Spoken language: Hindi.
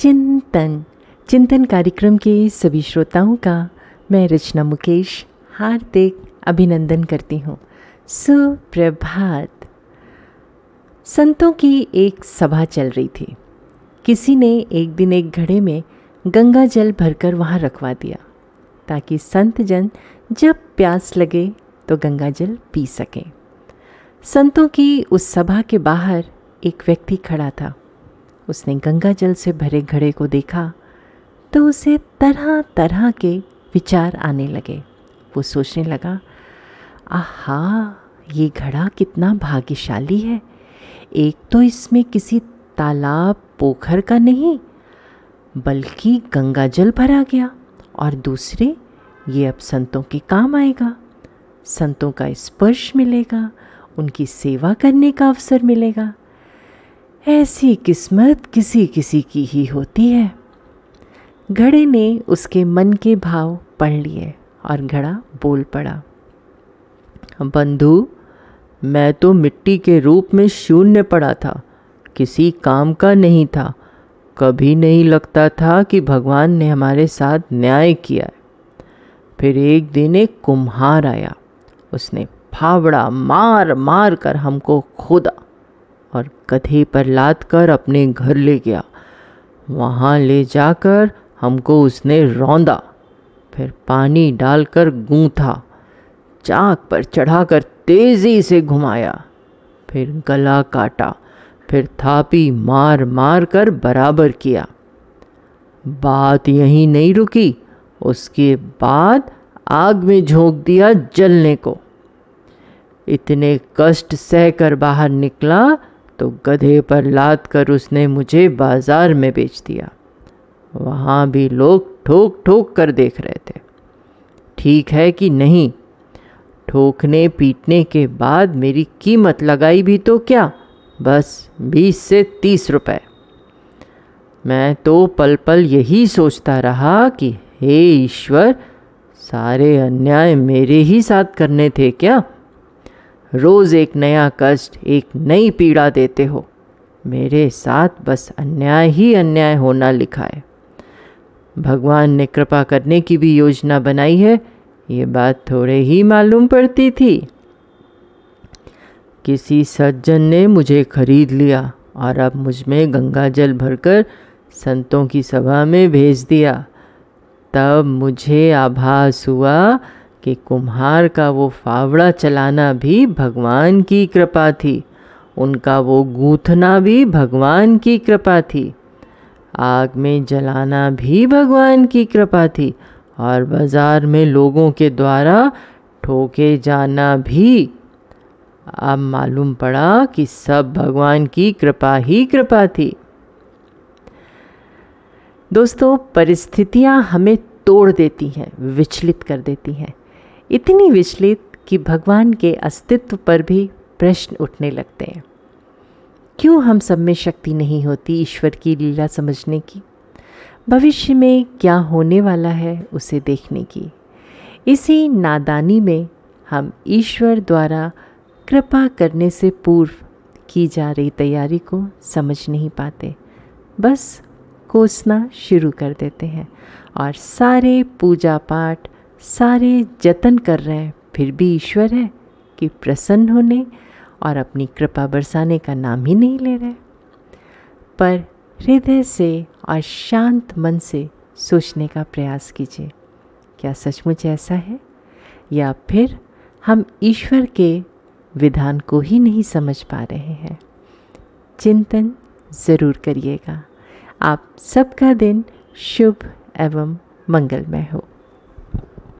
चिंतन चिंतन कार्यक्रम के सभी श्रोताओं का मैं रचना मुकेश हार्दिक अभिनंदन करती हूँ। सुप्रभात। संतों की एक सभा चल रही थी। किसी ने एक दिन एक घड़े में गंगा जल भरकर वहाँ रखवा दिया ताकि संत जन जब प्यास लगे तो गंगा जल पी सकें। संतों की उस सभा के बाहर एक व्यक्ति खड़ा था। उसने गंगा जल से भरे घड़े को देखा तो उसे तरह तरह के विचार आने लगे। वो सोचने लगा, आहा, ये घड़ा कितना भाग्यशाली है। एक तो इसमें किसी तालाब पोखर का नहीं बल्कि गंगा जल भरा गया, और दूसरे ये अब संतों के काम आएगा। संतों का स्पर्श मिलेगा, उनकी सेवा करने का अवसर मिलेगा। ऐसी किस्मत किसी किसी की ही होती है। घड़े ने उसके मन के भाव पढ़ लिए और घड़ा बोल पड़ा, बंधु, मैं तो मिट्टी के रूप में शून्य पड़ा था, किसी काम का नहीं था। कभी नहीं लगता था कि भगवान ने हमारे साथ न्याय किया। फिर एक दिन एक कुम्हार आया, उसने फावड़ा मार मार कर हमको खोदा और गधे पर लाद कर अपने घर ले गया। वहाँ ले जाकर हमको उसने रौंदा, फिर पानी डालकर गूंथा, चाक पर चढ़ाकर तेज़ी से घुमाया, फिर गला काटा, फिर थापी मार मार कर बराबर किया। बात यहीं नहीं रुकी, उसके बाद आग में झोंक दिया जलने को। इतने कष्ट सह कर बाहर निकला तो गधे पर लाद कर उसने मुझे बाज़ार में बेच दिया। वहाँ भी लोग ठोक ठोक कर देख रहे थे। ठीक है कि नहीं, ठोकने पीटने के बाद मेरी कीमत लगाई भी तो क्या, बस 20 से 30 रुपए। मैं तो पल पल यही सोचता रहा कि हे ईश्वर, सारे अन्याय मेरे ही साथ करने थे क्या? रोज़ एक नया कष्ट, एक नई पीड़ा देते हो। मेरे साथ बस अन्याय ही अन्याय होना लिखा है। भगवान ने कृपा करने की भी योजना बनाई है, ये बात थोड़े ही मालूम पड़ती थी। किसी सज्जन ने मुझे खरीद लिया और अब मुझ में गंगा जल भरकर संतों की सभा में भेज दिया। तब मुझे आभास हुआ कि कुम्हार का वो फावड़ा चलाना भी भगवान की कृपा थी, उनका वो गूँथना भी भगवान की कृपा थी, आग में जलाना भी भगवान की कृपा थी, और बाज़ार में लोगों के द्वारा ठोके जाना भी। अब मालूम पड़ा कि सब भगवान की कृपा ही कृपा थी। दोस्तों, परिस्थितियाँ हमें तोड़ देती हैं, विचलित कर देती हैं, इतनी विचलित कि भगवान के अस्तित्व पर भी प्रश्न उठने लगते हैं। क्यों हम सब में शक्ति नहीं होती ईश्वर की लीला समझने की, भविष्य में क्या होने वाला है उसे देखने की? इसी नादानी में हम ईश्वर द्वारा कृपा करने से पूर्व की जा रही तैयारी को समझ नहीं पाते, बस कोसना शुरू कर देते हैं और सारे पूजा पाठ, सारे जतन कर रहे हैं, फिर भी ईश्वर है कि प्रसन्न होने और अपनी कृपा बरसाने का नाम ही नहीं ले रहे। पर हृदय से और शांत मन से सोचने का प्रयास कीजिए, क्या सचमुच ऐसा है, या फिर हम ईश्वर के विधान को ही नहीं समझ पा रहे हैं? चिंतन ज़रूर करिएगा। आप सबका दिन शुभ एवं मंगलमय हो।